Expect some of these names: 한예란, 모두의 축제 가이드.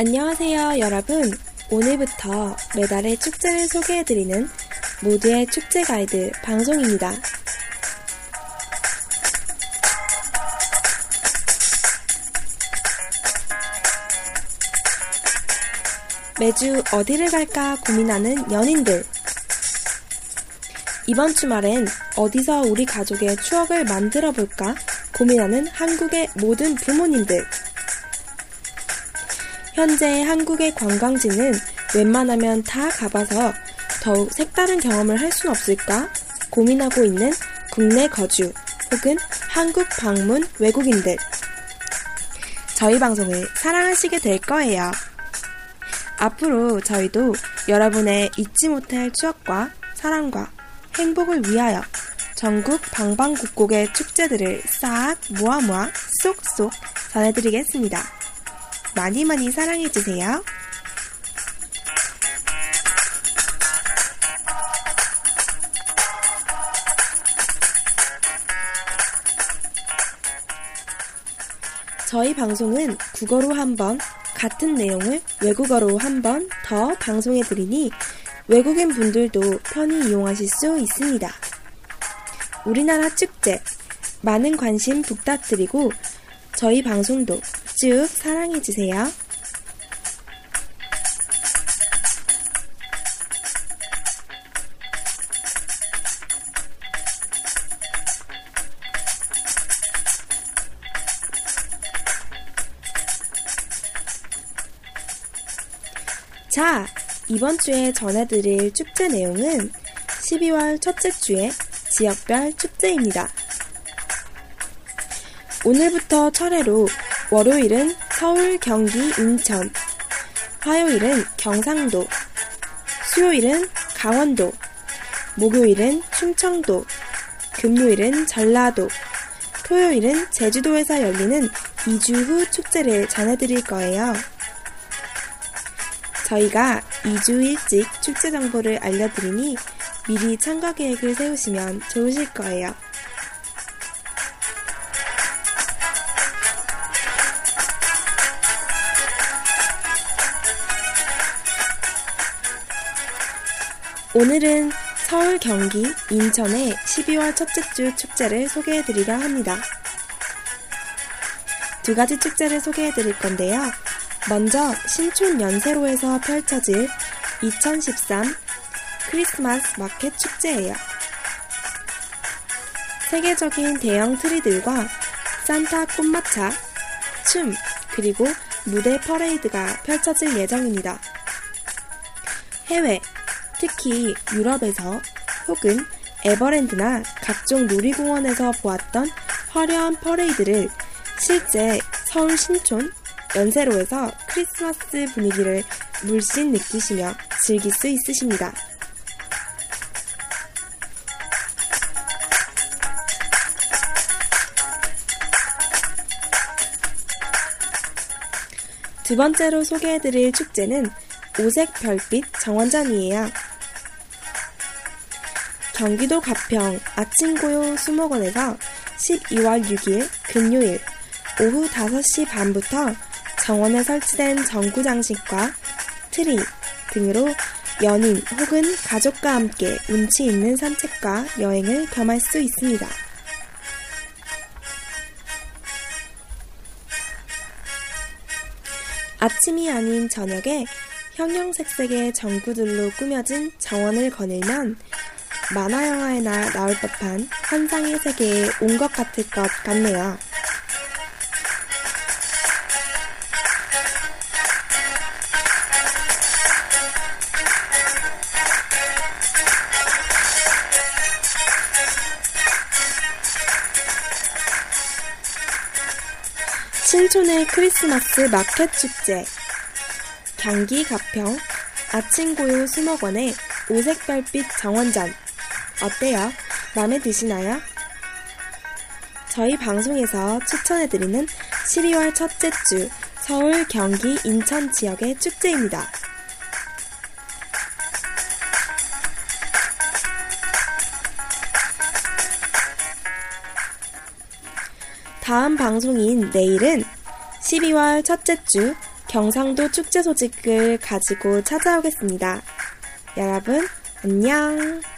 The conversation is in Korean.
안녕하세요 여러분, 오늘부터 매달의 축제를 소개해드리는 모두의 축제 가이드 방송입니다. 매주 어디를 갈까 고민하는 연인들, 이번 주말엔 어디서 우리 가족의 추억을 만들어볼까 고민하는 한국의 모든 부모님들, 현재 한국의 관광지는 웬만하면 다 가봐서 더욱 색다른 경험을 할 순 없을까 고민하고 있는 국내 거주 혹은 한국 방문 외국인들, 저희 방송을 사랑하시게 될 거예요. 앞으로 저희도 여러분의 잊지 못할 추억과 사랑과 행복을 위하여 전국 방방곡곡의 축제들을 싹 모아 쏙쏙 전해드리겠습니다. 많이 많이 사랑해주세요. 저희 방송은 국어로 한 번, 같은 내용을 외국어로 한 번 더 방송해드리니 외국인 분들도 편히 이용하실 수 있습니다. 우리나라 축제, 많은 관심 부탁드리고 저희 방송도 쭉 사랑해주세요. 자, 이번 주에 전해드릴 축제 내용은 12월 첫째 주의 지역별 축제입니다. 오늘부터 철회로 월요일은 서울, 경기, 인천, 화요일은 경상도, 수요일은 강원도, 목요일은 충청도, 금요일은 전라도, 토요일은 제주도에서 열리는 2주 후 축제를 전해드릴 거예요. 저희가 2주 일찍 축제 정보를 알려드리니 미리 참가 계획을 세우시면 좋으실 거예요. 오늘은 서울, 경기, 인천의 12월 첫째 주 축제를 소개해드리려 합니다. 두 가지 축제를 소개해드릴 건데요. 먼저 신촌 연세로에서 펼쳐질 2013 크리스마스 마켓 축제예요. 세계적인 대형 트리들과 산타 꽃마차, 춤, 그리고 무대 퍼레이드가 펼쳐질 예정입니다. 해외, 특히 유럽에서 혹은 에버랜드나 각종 놀이공원에서 보았던 화려한 퍼레이드를 실제 서울 신촌 연세로에서 크리스마스 분위기를 물씬 느끼시며 즐길 수 있으십니다. 두 번째로 소개해드릴 축제는 오색 별빛 정원전이에요. 경기도 가평 아침고요 수목원에서 12월 6일 금요일 오후 5시 반부터 정원에 설치된 전구 장식과 트리 등으로 연인 혹은 가족과 함께 운치 있는 산책과 여행을 겸할 수 있습니다. 아침이 아닌 저녁에 형형색색의 전구들로 꾸며진 정원을 거닐면 만화영화에나 나올 법한 환상의 세계에 온 것 같을 것 같네요. 신촌의 크리스마스 마켓 축제. 경기 가평 아침고요 수목원의 오색 별빛 정원전. 어때요? 마음에 드시나요? 저희 방송에서 추천해드리는 12월 첫째 주 서울, 경기, 인천 지역의 축제입니다. 다음 방송인 내일은 12월 첫째 주 경상도 축제 소식을 가지고 찾아오겠습니다. 여러분, 안녕!